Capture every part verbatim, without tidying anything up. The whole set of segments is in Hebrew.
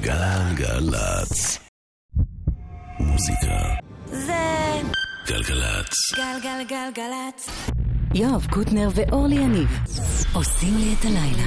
גלגלצ מוזיקה זה גלגלצ גלגלגלגלצ יואב קוטנר ואורלי יניב עושים לי את הלילה.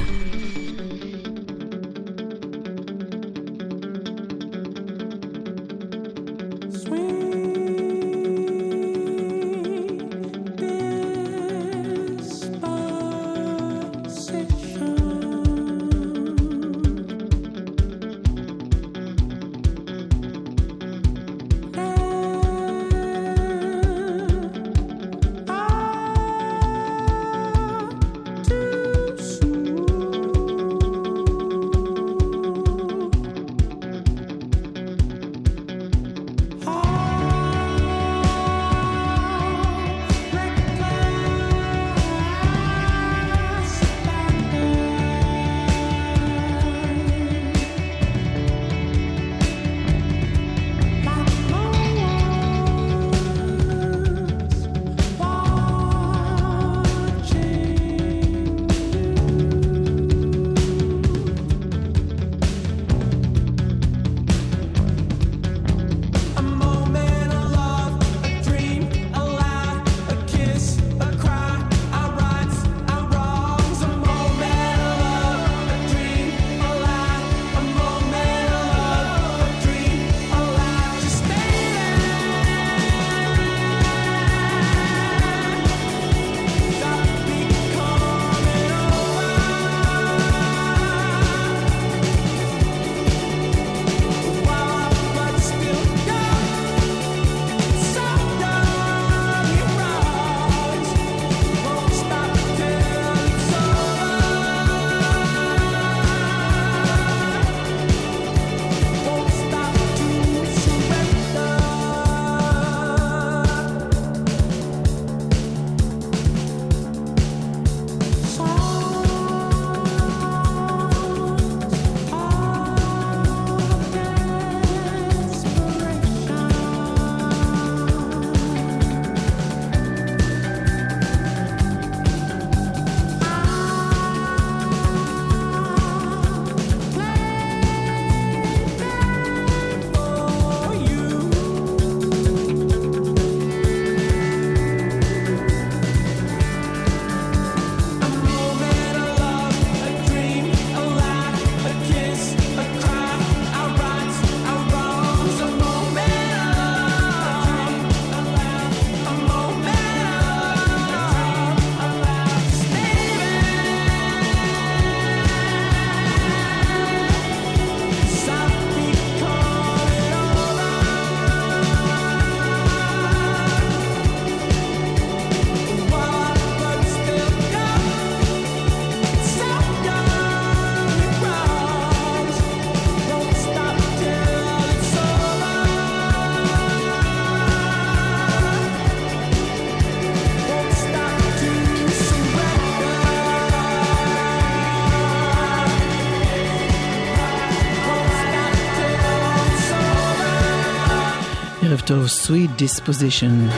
טוב, Sweet Disposition.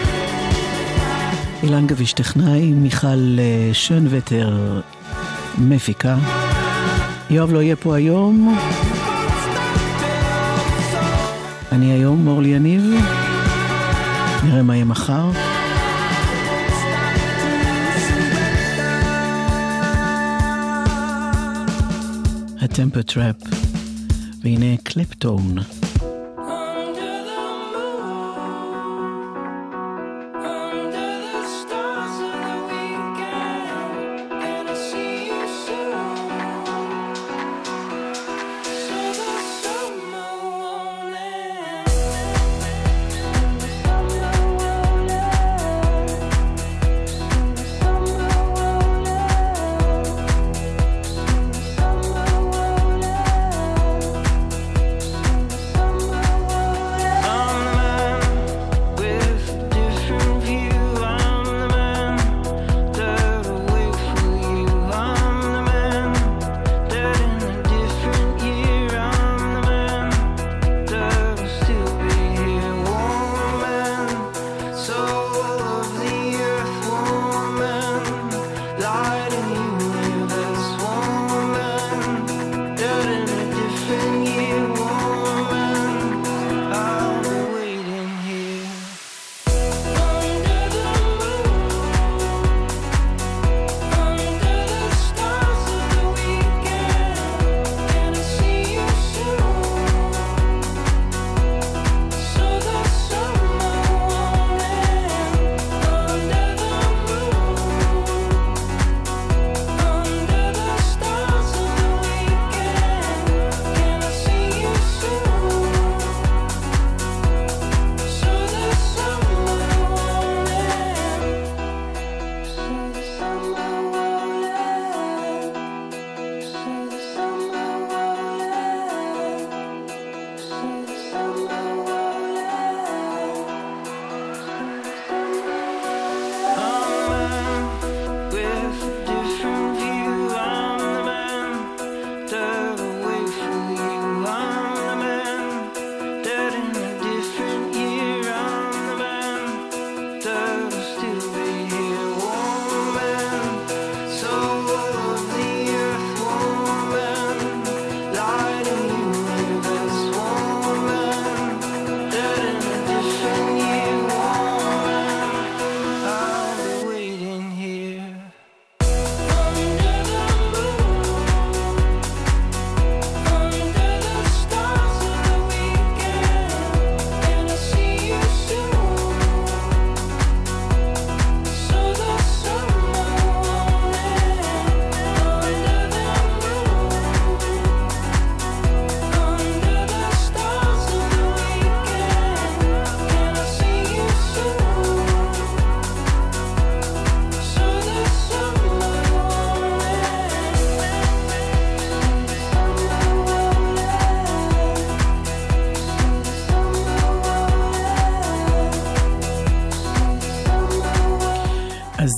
אילן גביש טכנאי, מיכל שון וטר מפיקה. יואב לא יהיה פה היום. אני היום אורלי יניב. נראה מה יהיה מחר. הטמפר טראפ. והנה קלפטון.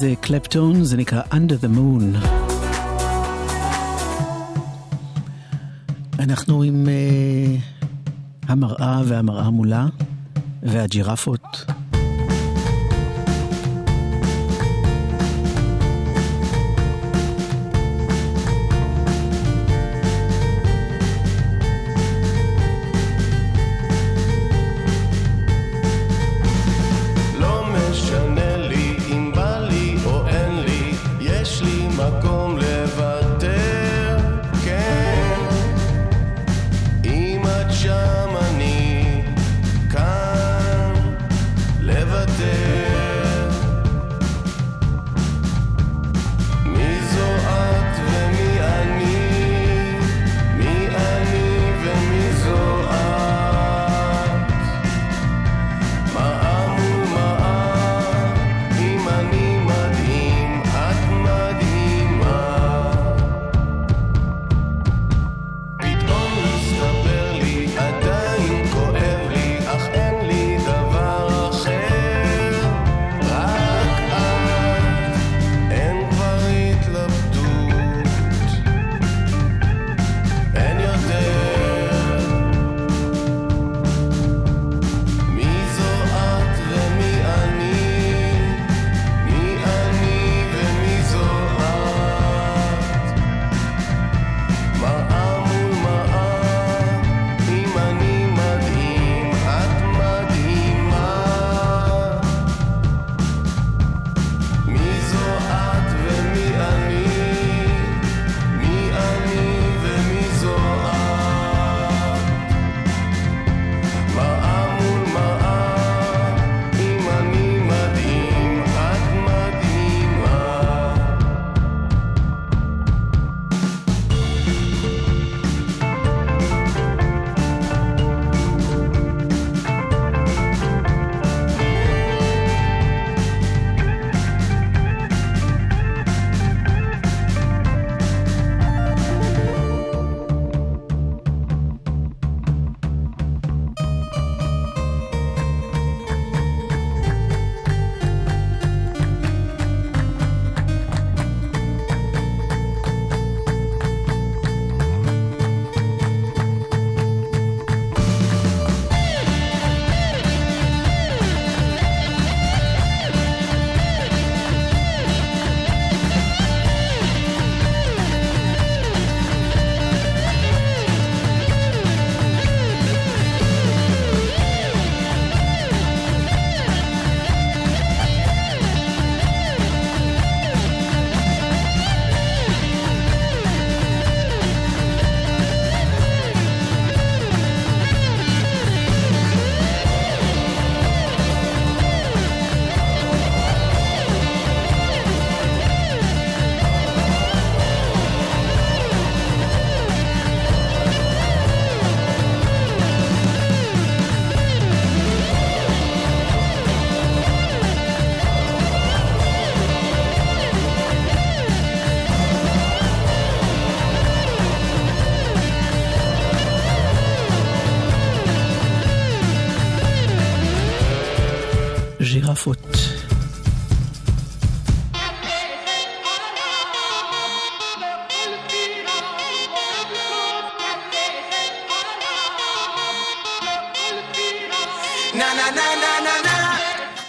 זה קלפטון, זה נקרא Under the Moon. אנחנו עם uh, המראה והמראה מולה והג'ירפות.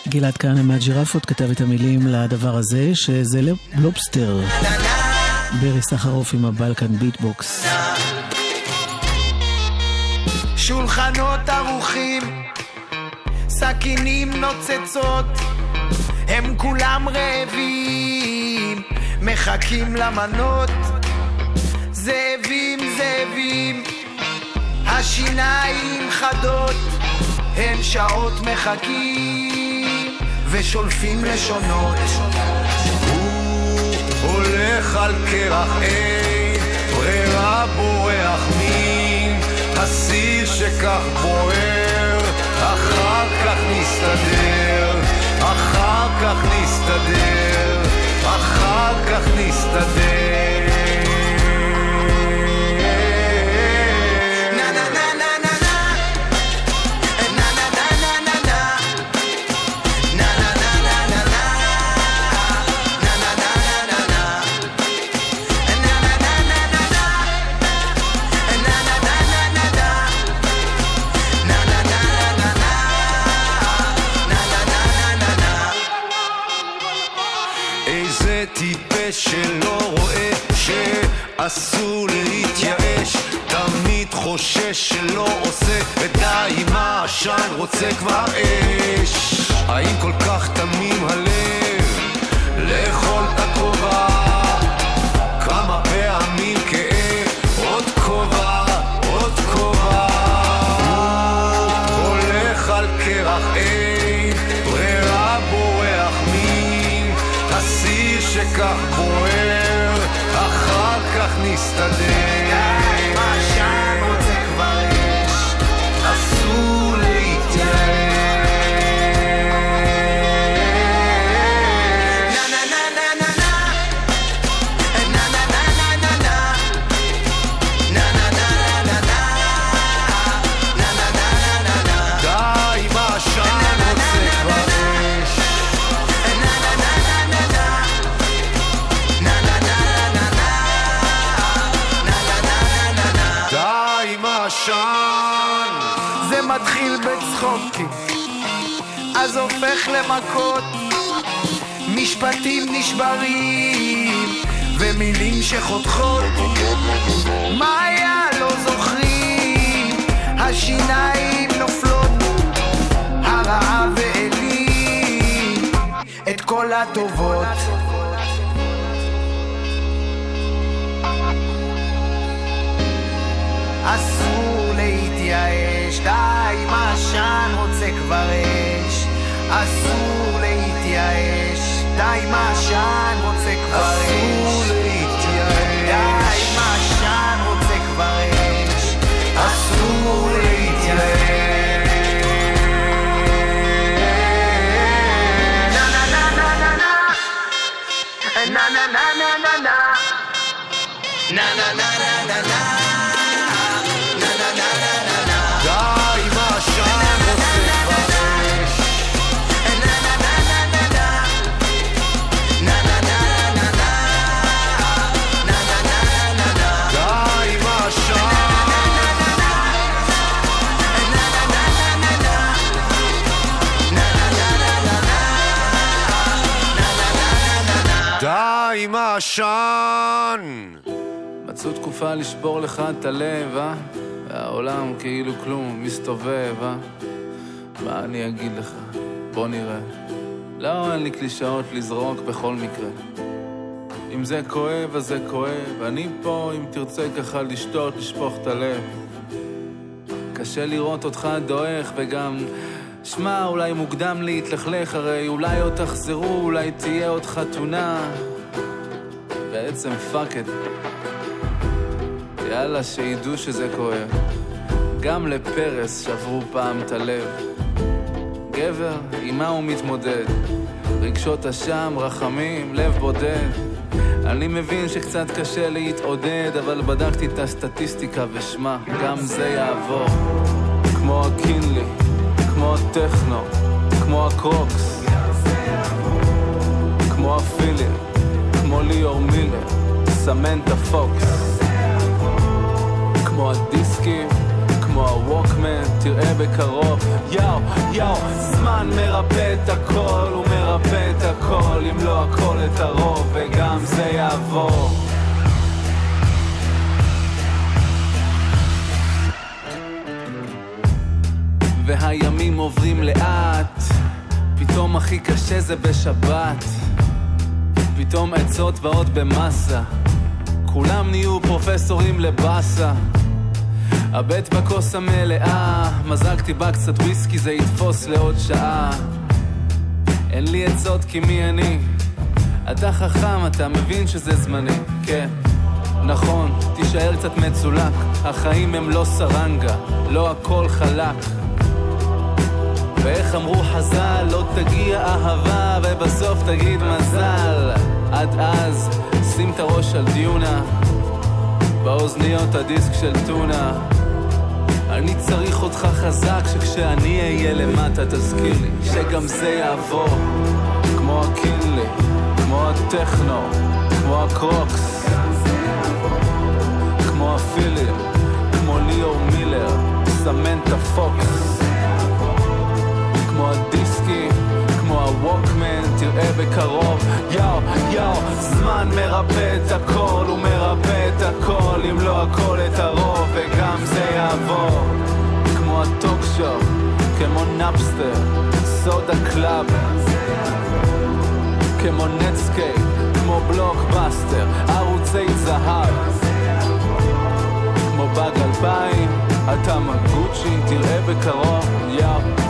גלעד כאן מהג'ירפות כתב את המילים לדבר הזה, שזה לובסטר. ברי סחרוף עם הבלקן ביטבוקס. שולחנות ארוכים, סכינים נוצצות, הם כולם רעבים, מחכים למנות. זאבים זאבים, השיניים חדות, הם שעות מחכים ושולפים לשונות. הוא הולך על קרח, אין ברירה, בורח מן הסיר שכך בוער. אחר כך נסתדר, אחר כך נסתדר, אחר כך נסתדר. שלא עושה ודי מה השן רוצה כבר אש האם כל כך תמים הלב לאכול את הכובע כמה פעמים כאב עוד כובע עוד כובע הולך על קרח אין ברירה בורח מין הסיר שכך בוער אחר כך נסתדר אז הופך למכות משפטים נשברים ומילים שחותכות מה היה לא זוכרים השיניים נופלות הרעה ואלים את כל הטובות אסור להתייאש די מה שאני רוצה כבר אש אסור להתייאש די מה שאני רוצה כבר אש אסור להתייאש די מה שאני רוצה כבר אש אסור להתייאש na na na na na na na na na na na שן מצאו תקופה לשבור לך את הלב אה? והעולם כאילו כלום מסתובב אה? מה אני אגיד לך? בוא נראה לא, אין לי קלישאות לזרוק בכל מקרה אם זה כואב אז זה כואב אני פה אם תרצה ככה לשתות לשפוך את הלב קשה לראות אותך דואך וגם שמע אולי מוקדם להתלכלך הרי אולי עוד תחזרו אולי תהיה עוד חתונה בעצם פאק את יאללה שידעו שזה כואב גם לפרס שברו פעם את הלב גבר עם מה הוא מתמודד רגשות אשם, רחמים, לב בודד אני מבין שקצת קשה להתעודד אבל בדקתי את הסטטיסטיקה ושמה גם זה יעבור כמו הקינלי, כמו הטכנו, כמו הקרוקס כמו הפילים כמו ליאור מילר, סמנטה פוקס כמו הדיסקים, כמו הווקמן, תראה בקרוב יאו, יאו, זמן מרפא את הכל, הוא מרפא את הכל אם לא הכל את הרוב, וגם זה יעבור והימים עוברים לאט פתאום הכי קשה זה בשבת פתאום עצות באות במסה כולם נהיו פרופסורים לבסה הבית בקוס המלאה מזגתי בה קצת וויסקי זה יתפוס לעוד שעה אין לי עצות כי מי אני אתה חכם אתה מבין שזה זמני כן נכון תישאר קצת מצולק החיים הם לא סרנגה לא הכל חלק ואיך אמרו חז"ל, לא תגיע אהבה ובסוף תגיד מזל עד אז, שים את הראש על דיונה באוזניות הדיסק של טונה אני צריך אותך חזק שכשאני אהיה למטה תזכיר לי שגם זה יעבור כמו הקינלי, כמו הטכנו, כמו הקרוקס כמו הפילים, כמו ליאור מילר, סמנטה פוקס כמו הדיסקים, כמו הווקמן, תראה בקרוב יאו, יאו, זמן מרפא את הכל, הוא מרפא את הכל אם לא הכל את הרוב, וגם זה יעבור אמפסטר, סודה קלאב כמו נטסקייפ, כמו בלוקבאסטר, ערוצי זהב כמו בג אלפיים, אתה מגוצ'י, תראה בקרוב, יאפ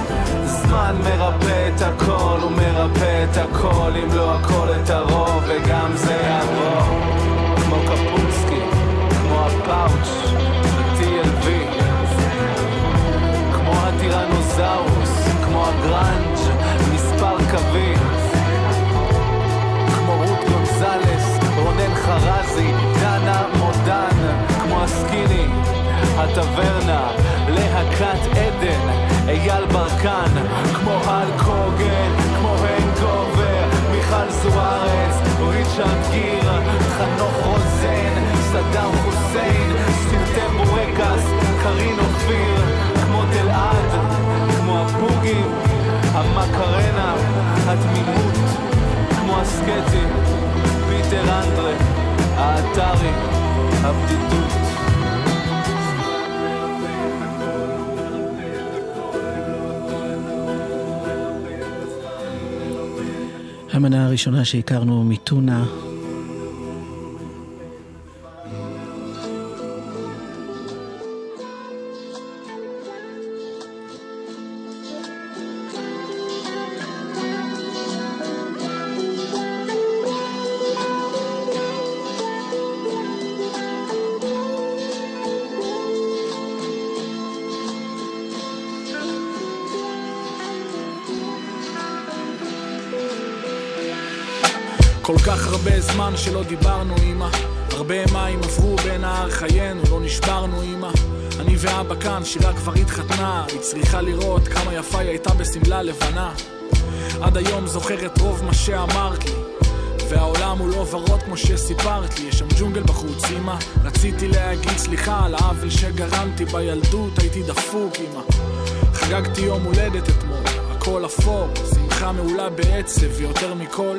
זמן מרפא את הכל, הוא מרפא את הכל, אם לא הכל את הרוב, וגם זה יעבור כמו קפוצקי, כמו הפאוץ' ה-טי אל וי כמו הטירנוזאוס, כמו הגרנג' מספר קווי כמו רות גונזלס, רונן חרזי, דנה מודן כמו הסקיני, הטברנה, להקת עדן אייל ברקן, כמו אלקוגן, כמו הנדובר, מיכל זוארץ, ריצ'רד גיר, חנוך רוזן, סדאם חוסיין, סרטי בורקס, קרין אופיר, כמו דלעד, כמו הפוגים, המקרנה, התמימות, כמו הסקטי, פיטר אנדרה, האתרי, הבדידות. המנה הראשונה שהכרנו מטונה, זמן שלא דיברנו אימא, הרבה מים עברו בין הער חיינו, לא נשברנו אימא, אני ואבא כאן, שירה כבר התחתנה, היא צריכה לראות כמה יפה היא הייתה בסמלה לבנה, עד היום זוכרת רוב מה שאמרת לי, והעולם הוא לא ורוד כמו שסיפרת לי, יש שם ג'ונגל בחוץ אימא, רציתי להגיד סליחה על העוול שגרמתי בילדות, הייתי דפוק אימא, חגגתי יום הולדת אתמול, הכל אפור, שמחה מעולה בעצב ויותר מכל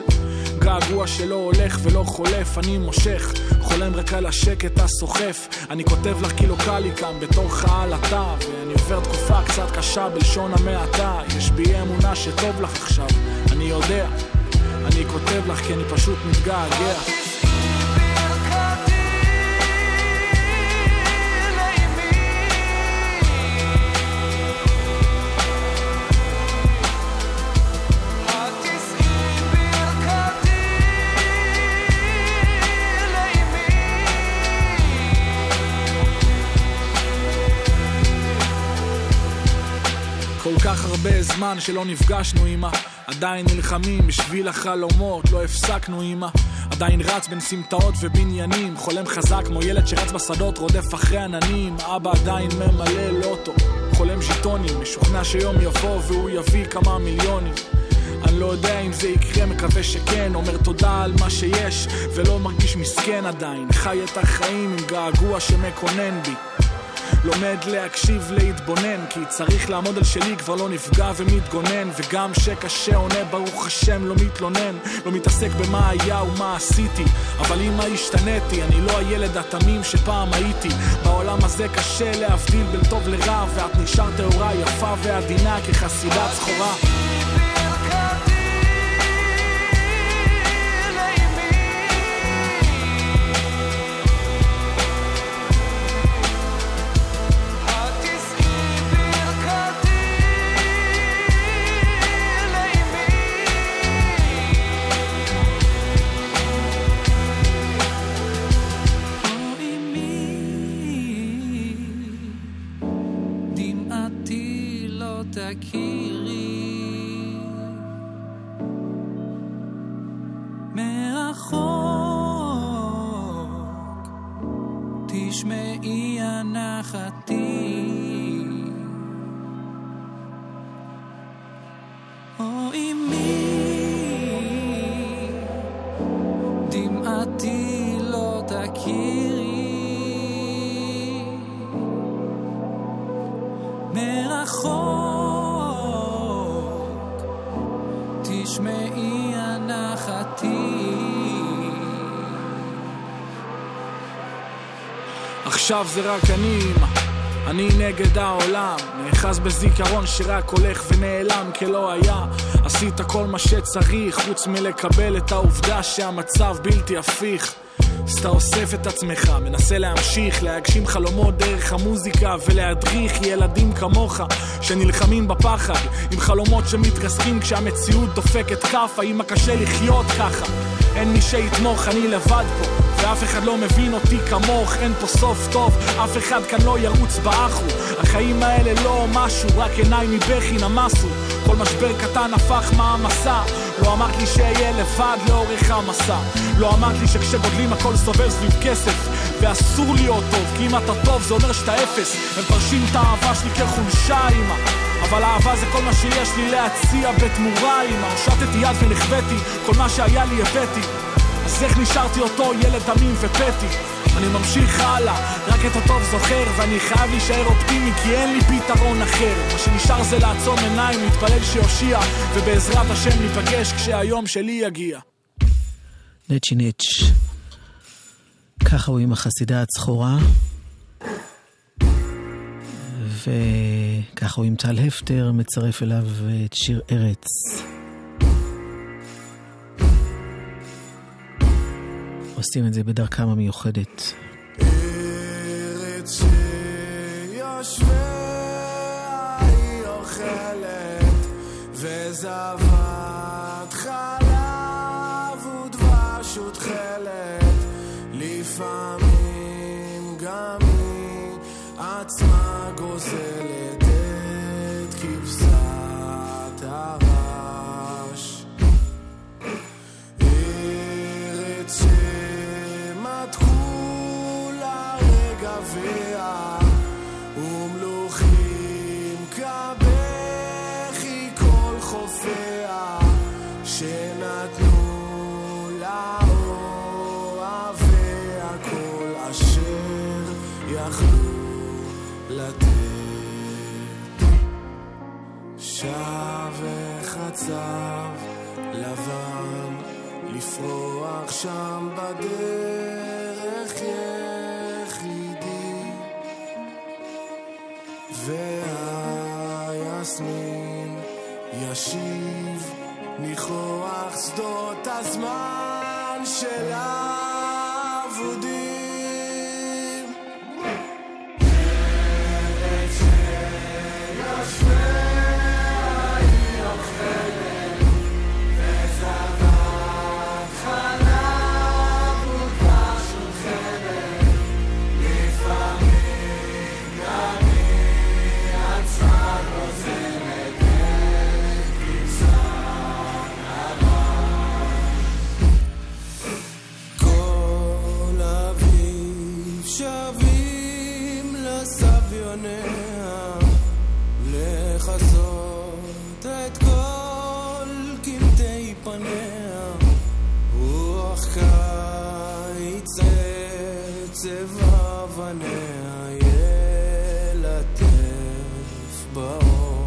געגוע שלא הולך ולא חולף, אני מושך, חולם רק על השקט הסוחף, אני כותב לך כי לא קל לי כאן בתור חעל אתה, ואני עובר תקופה קצת קשה בלשון המעטה, יש בי אמונה שטוב לך עכשיו, אני יודע, אני כותב לך כי אני פשוט מתגעגע. כך הרבה זמן שלא נפגשנו אימא, עדיין נלחמים בשביל החלומות, לא הפסקנו אימא, עדיין רץ בין סמטאות ובניינים, חולם חזק כמו ילד שרץ בשדות רודף אחרי עננים, אבא עדיין ממלא לוטו, חולם ז'יטונים, משוכנע שיום יבוא והוא יביא כמה מיליונים, אני לא יודע אם זה יקרה, מקווה שכן, אומר תודה על מה שיש ולא מרגיש מסכן עדיין, חי את החיים עם געגוע שמקונן בי, לומד להקשיב, להתבונן, כי צריך לעמוד על שלי, כבר לא נפגע ומתגונן, וגם שקשה עונה, ברוך השם, לא מתלונן, לא מתעסק במה היה ומה עשיתי, אבל אם מה השתניתי, אני לא הילד התמים שפעם הייתי, בעולם הזה קשה להבדיל בין טוב לרע, ואת נשארת תאורה יפה ועדינה כחסידת זכורה. עכשיו זה רק אני, אמא, אני נגד העולם, נאחז בזיכרון שרק הולך ונעלם כלא היה. עשית כל מה שצריך, חוץ מלקבל את העובדה שהמצב בלתי הפיך. אז אתה אוסף את עצמך, מנסה להמשיך להגשים חלומות דרך המוזיקה ולהדריך ילדים כמוך שנלחמים בפחד עם חלומות שמתרסקים כשהמציאות דופקת כף. האמא קשה לחיות ככה, אין מי שיתמוך, אני לבד פה ואף אחד לא מבין אותי כמוך. אין פה סוף טוב, אף אחד כאן לא ירוץ באחו. החיים האלה לא משהו, רק עיניים מבכי נמסו. כל משבר קטן הפך מעמסה, לא אמרת לי שיהיה לבד לאורך המסע. לא אמרת לי שכשגודלים הכל סובב סביב כסף ואסור להיות טוב, כי אם אתה טוב זה אומר שאתה אפס. הם פרשים את האהבה שלי כחולשה אימא, אבל האהבה זה כל מה שיש לי להציע בתמורה אימא. הושטתי יד ונחבאתי, כל מה שהיה לי הבאתי, אז איך נשארתי אותו ילד דמים ופטי? אני ממשיך הלאה, רק את הטוב זוכר, ואני חייב להישאר אופטימי כי אין לי פתרון אחר. מה שנשאר זה לעצום עיניים, להתפלל שיושיע, ובעזרת השם ניפגש כשהיום שלי יגיע. נצ'י נצ' ככה הוא עם החסידה הצחורה, וככה הוא עם טל הפטר, מצרף אליו את שיר ארץ. עושים את זה בדרכם המיוחדת. ארץ שיושבי היא אוכלת וזבת חלב ודבש ותכלת, לפעמים גם היא עצמה גוזלת את כבשת הרש. ארץ ומלוכים כבכי כל חופיה שנתנו לאוהביה כל אשר יכלו לתת. שב וחצב לבן לפרוח שם בדרך והיסמין ישיב ניחוח שדות הזמן של העבודים. ארץ שיושבי היא אוכלת וזבת חלב ודבש ותכלת, לפעמים גם לחזות את כל קמתי פניה, רוח קיץ עצב אבניה ילטף באור.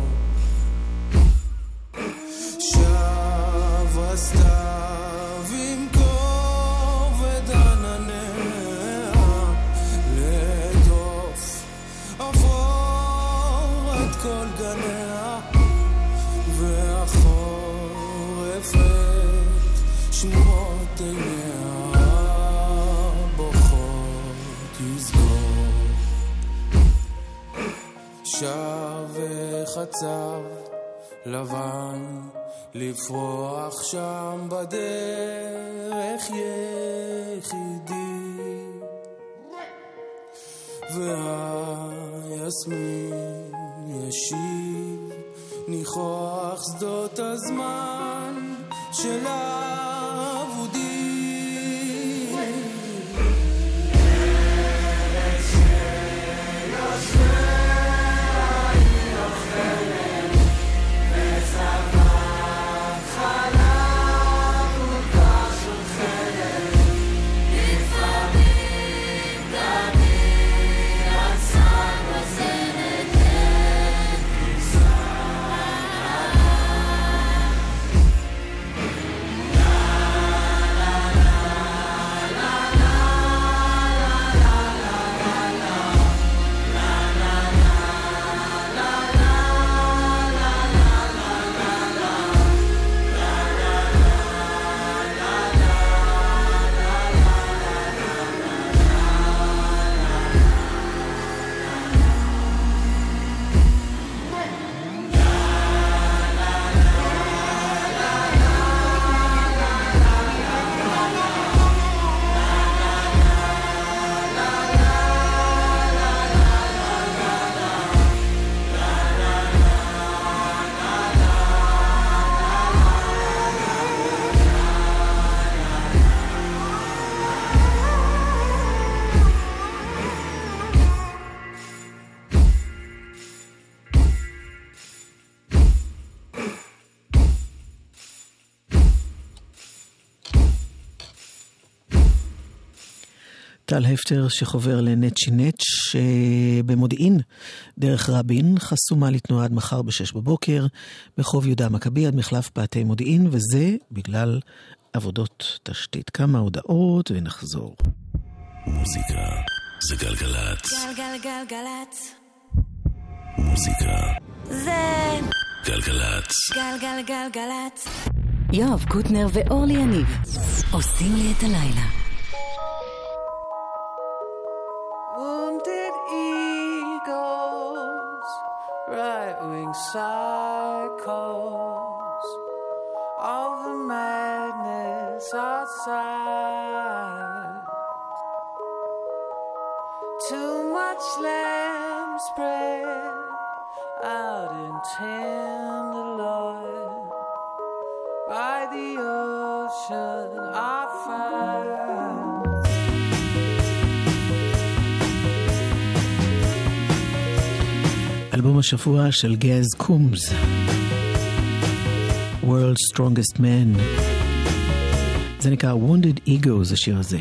שב הסתיו עם כובד ענניה לטוף עבור את כל גניה, והחורף את שמועות עיניה בוכות יסגור. שב וחצב לבן לפרוח שם בדרך יחידי, והיסמין ישיב ניחוח שדות הזמן של העבודים. ארץ שיושבי היא אוכלת וזבת חלב ודבש ותכלת, לפעמים גם היא עצמה גוזלת את כבשת הרש. טל הפטר שחובר לנצ'י נצ' במודיעין דרך רבין, חסומה לתנועה עד מחר בשש בבוקר, בחוב יהודה המכבי עד מחלף פעתי מודיעין, וזה בגלל עבודות תשתית. כמה הודעות ונחזור. מוזיקה זה גלגלת. גלגלגלגלת. מוזיקה זה גלגלת. גלגלגלגלת. יואב קוטנר ואורלי יניב עושים לי את הלילה. Wounded eagles, right-wing cycles, all the madness outside. Too much lamb spread out in tenderloin. By the ocean I found אלבום השבוע של גז קומס, World's Strongest Man, זה נקרא Wounded Egos, השיר הזה.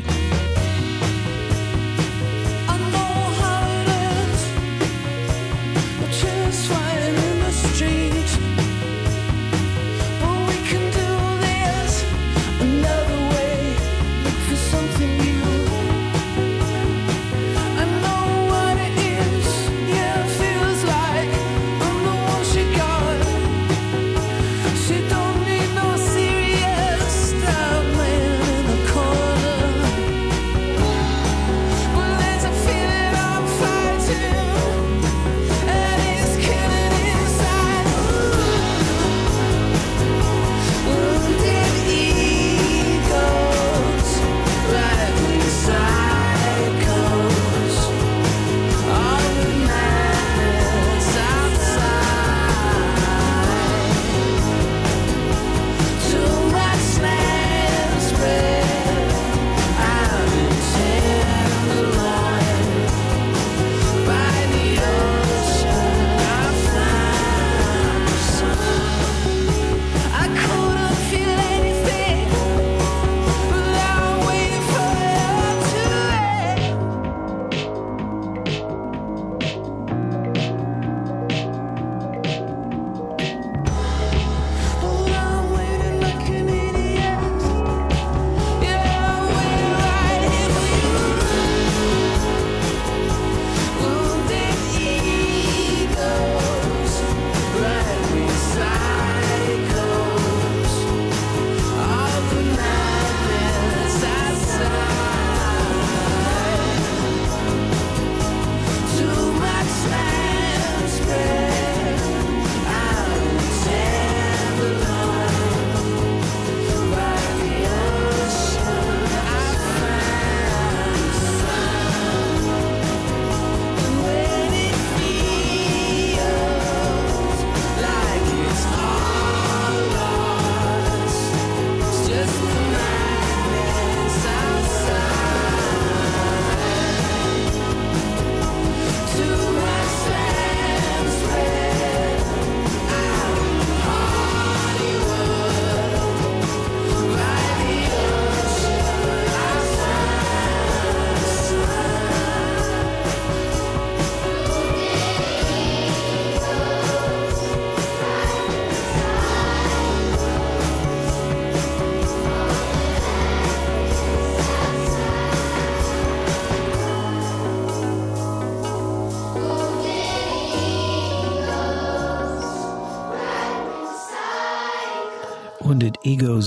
Egos.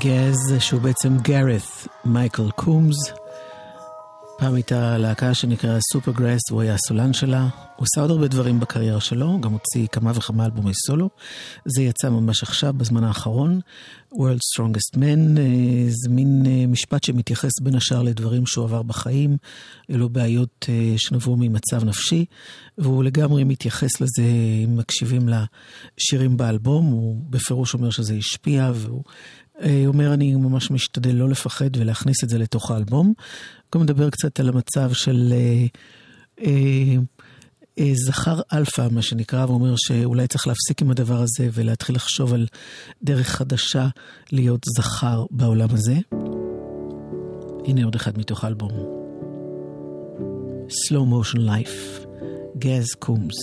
גז, שהוא בעצם גארת' מייקל קומס. פעם הייתה להקה שנקרא סופרגרס, הוא היה הסולן שלה. הוא עשה עוד הרבה דברים בקריירה שלו, גם הוציא כמה וכמה אלבומי סולו. זה יצא ממש עכשיו, בזמן האחרון. World's Strongest Man, זה מין משפט שמתייחס בין השאר לדברים שהוא עבר בחיים, אלו בעיות שנבעו ממצב נפשי, והוא לגמרי מתייחס לזה, אם מקשיבים לשירים באלבום, הוא בפירוש אומר שזה השפיע, והוא אומר, אני ממש משתדל לא לפחד ולהכניס את זה לתוך האלבום. גם מדבר קצת על המצב של זכר אלפא, מה שנקרא, ואומר שאולי צריך להפסיק עם הדבר הזה ולהתחיל לחשוב על דרך חדשה להיות זכר בעולם הזה. הנה עוד אחד מתוך אלבום. Slow Motion Life, Gaz Coombs.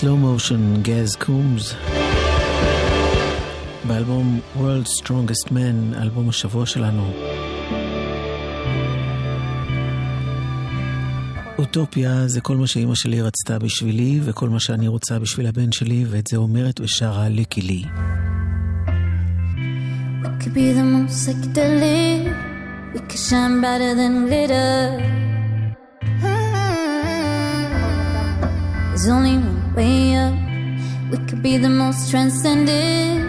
Slow Motion, Gaz Coombs, באלבום World's Strongest Man, אלבום השבוע שלנו. אוטופיה זה כל מה שאימא שלי רצתה בשבילי וכל מה שאני רוצה בשביל הבן שלי, ואת זה אומרת ושרה לי כי לי. We could be the most like the lead, we could shine brighter than glitter. There's only one way up. We could be the most transcendent,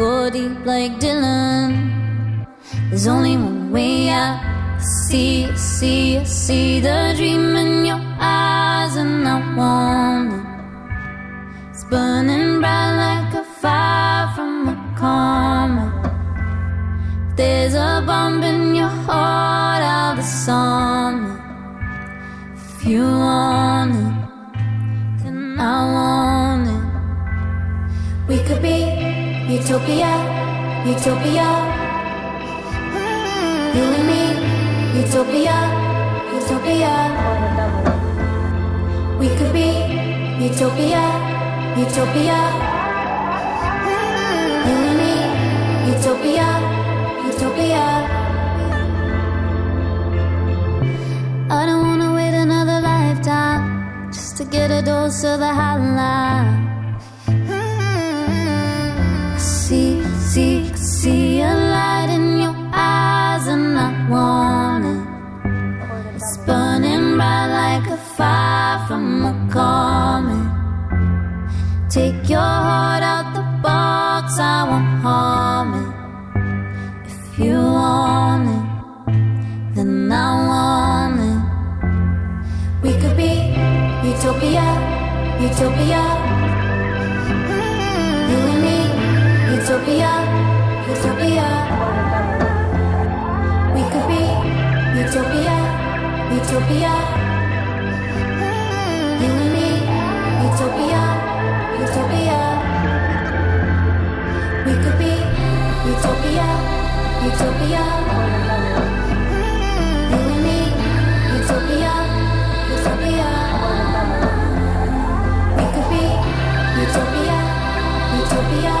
go deep like Dylan. There's only one way out. I see, I see, I see the dream in your eyes, and I want it. It's burning bright like a fire from a comet. There's a bomb in your heart. want it, then I want it. We could be utopia, utopia. You and me, utopia, utopia. We could be utopia, utopia. You and me, utopia, utopia. I don't wanna wait another lifetime just to get a dose of the high life. See, see, see a light in your eyes and I want it. It's burning bright like a fire from a comet. Take your heart out the box, I won't harm it. If you want it, then I want it. We could be utopia, utopia. Utopia, utopia. We could be utopia, utopia. You and me, utopia, utopia. We could be utopia, utopia. You and me, utopia, utopia. We could be utopia, utopia.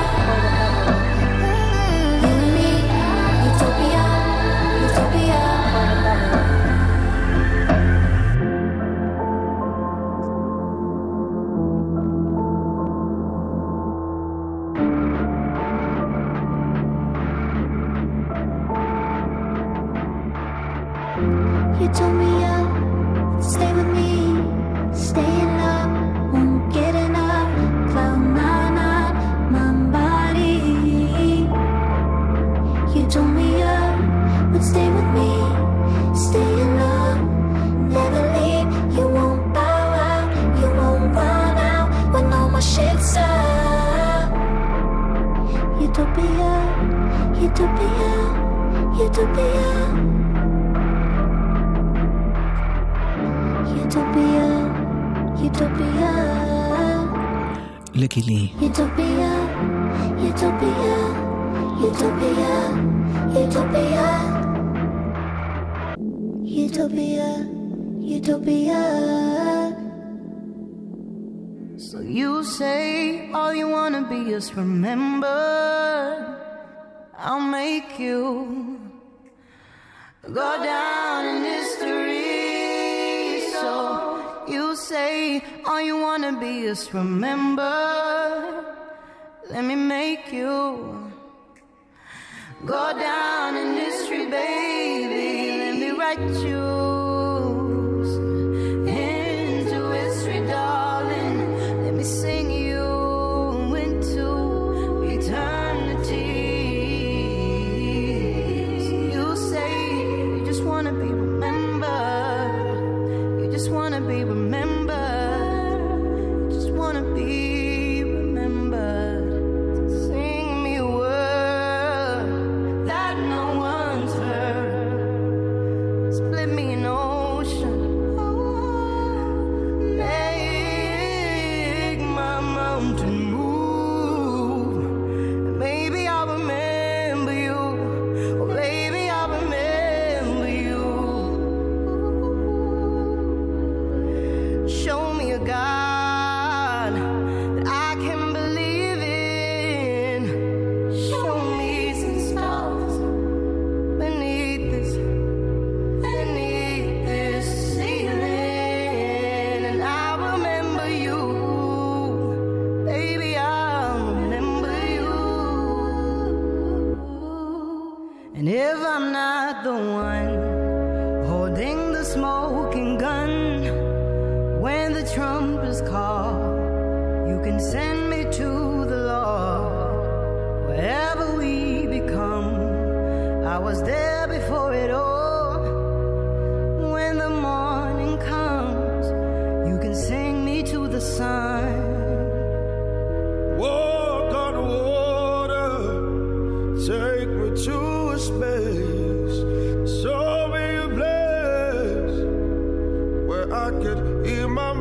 I could eat my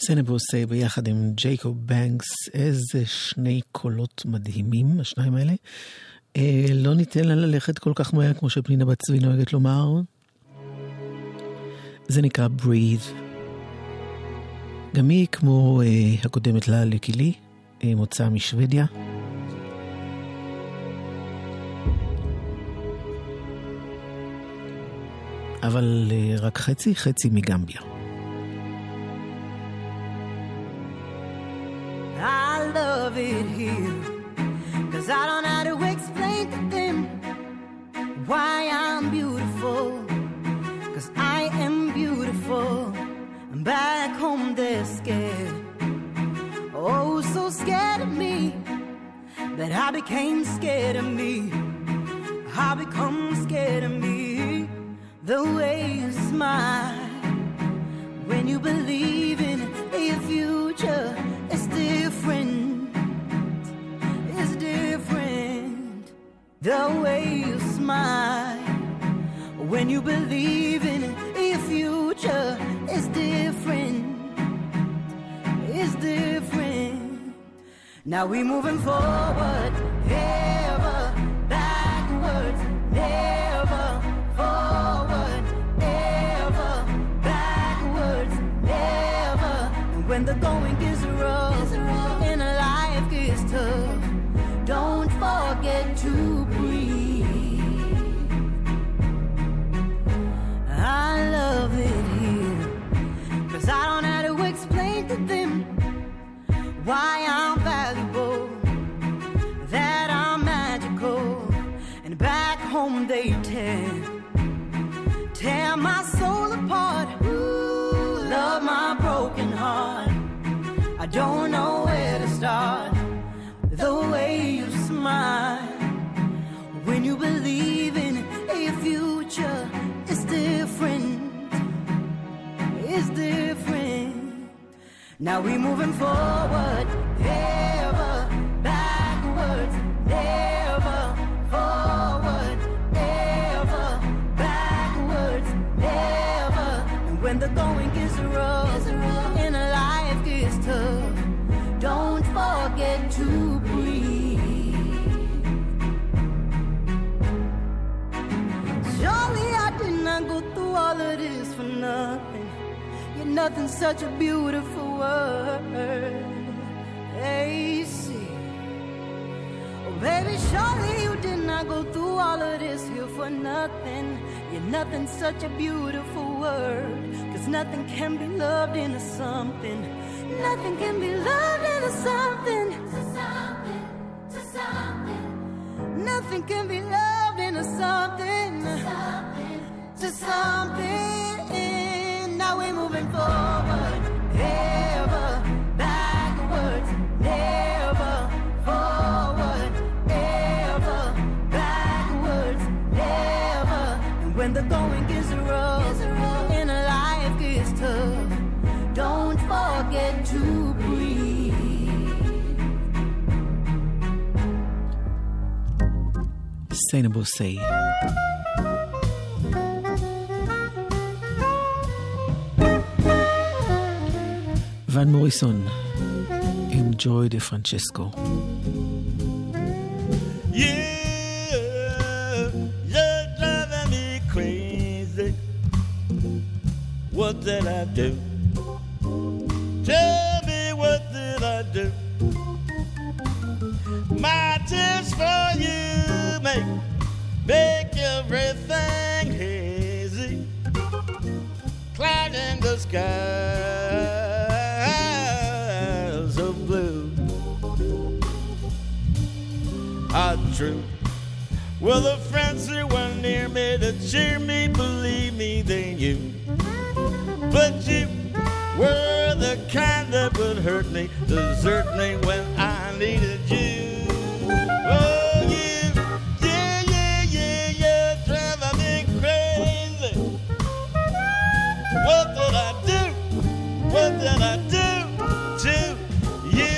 סנב עושה ביחד עם ג'ייקוב בנקס, איזה שני קולות מדהימים, השניים האלה. אה, לא ניתן לה ללכת כל כך מהר, כמו שפנינה בת צבי נוהגת לומר. זה נקרא Breathe. גם היא, כמו אה, הקודמת לה לקילי, אה, מוצאה משוודיה. אבל אה, רק חצי, חצי מגמביה. I love it here, 'cause I don't know how to explain to them why I'm beautiful, 'cause I am beautiful. And back home they're scared, oh so scared of me, that I became scared of me. I become scared of me. The way you smile when you believe in a future different, it's different. The way you smile when you believe in a future is different, it's different. Now we moving forward, ever backwards, never forward, ever backwards, never. And when the going gets rough and life gets tough, don't forget to breathe. I love it here, 'cause I don't have to explain to them why I'm valuable, that I'm magical. And back home they tear, tear my soul apart. Ooh, love my broken heart. I don't know where to start. The way you smile when you believe in a future is different, it's different. Now we moving forward, ever backwards, never forward, ever backwards, never. And when the going gets rough and life gets tough, don't forget to breathe. Surely I did not go through all of this for nothing. Yet nothing's such a beautiful word. Hey, see, oh baby, surely you did not go through all of this here for nothing. Yet nothing's such a beautiful word. 'Cause nothing can be loved into something. Nothing can be loved into something. To something, to something. Nothing can be loved into something. To something, to something. Now we're moving forward, ever backwards, never forward, ever backwards, never. And when the going gets rough and life gets tough, don't forget to breathe. Sustainable say. Van Morrison עם Joy de Francesco. Yeah. You're driving me crazy. What did I do? Tell me, what did I do? My tips for you make make everything hazy, cloud in the skies of blue. Ah, true. Well, the friends who were near me to cheer me, believe me, they knew. But you were the kind that would hurt me, desert me when I needed you. Oh, you, yeah, yeah, yeah, yeah, driving me crazy. What did I do? What did I do to you?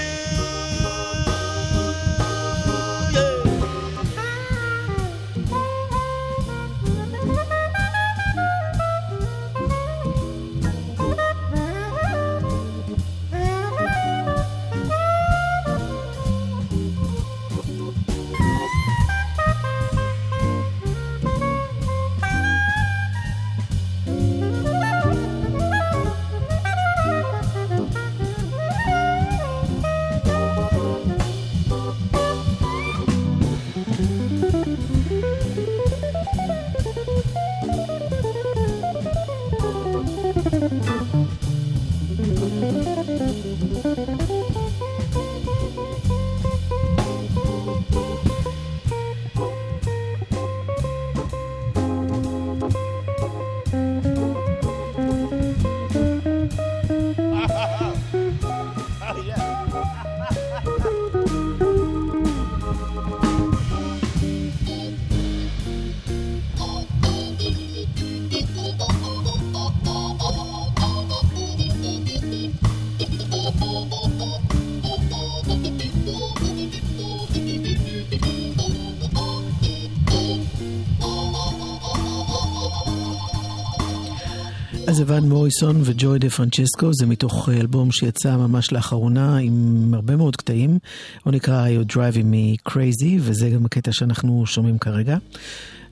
אבן מוריסון וג'וי דה פרנצ'סקו, זה מתוך אלבום שיצא ממש לאחרונה עם הרבה מאוד קטעים, הוא נקרא You're Driving Me Crazy, וזה גם הקטע שאנחנו שומעים כרגע.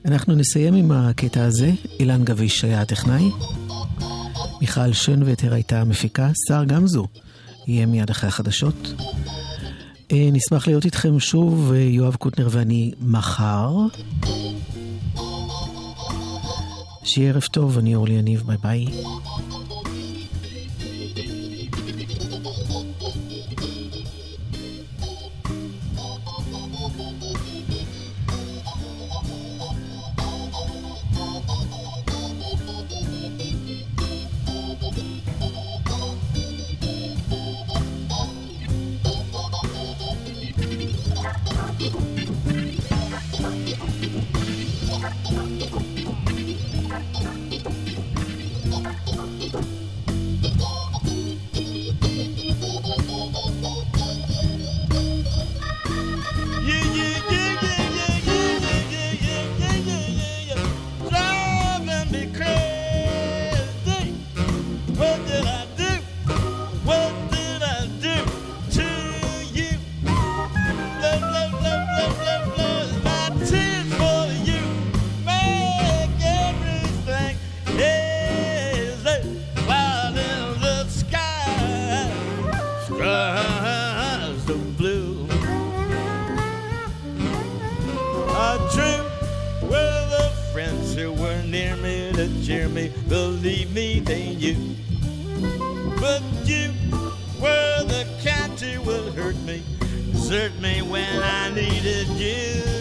אנחנו נסיים עם הקטע הזה. אילן גביש היה הטכנאי, מיכל שון וטר הייתה המפיקה, שר גמזו יהיה מיד אחרי החדשות. נשמח להיות איתכם שוב, יואב קוטנר ואני, מחר. שיהיה ערב טוב, אני אורלי יניב, ביי ביי. Desert me when I needed you.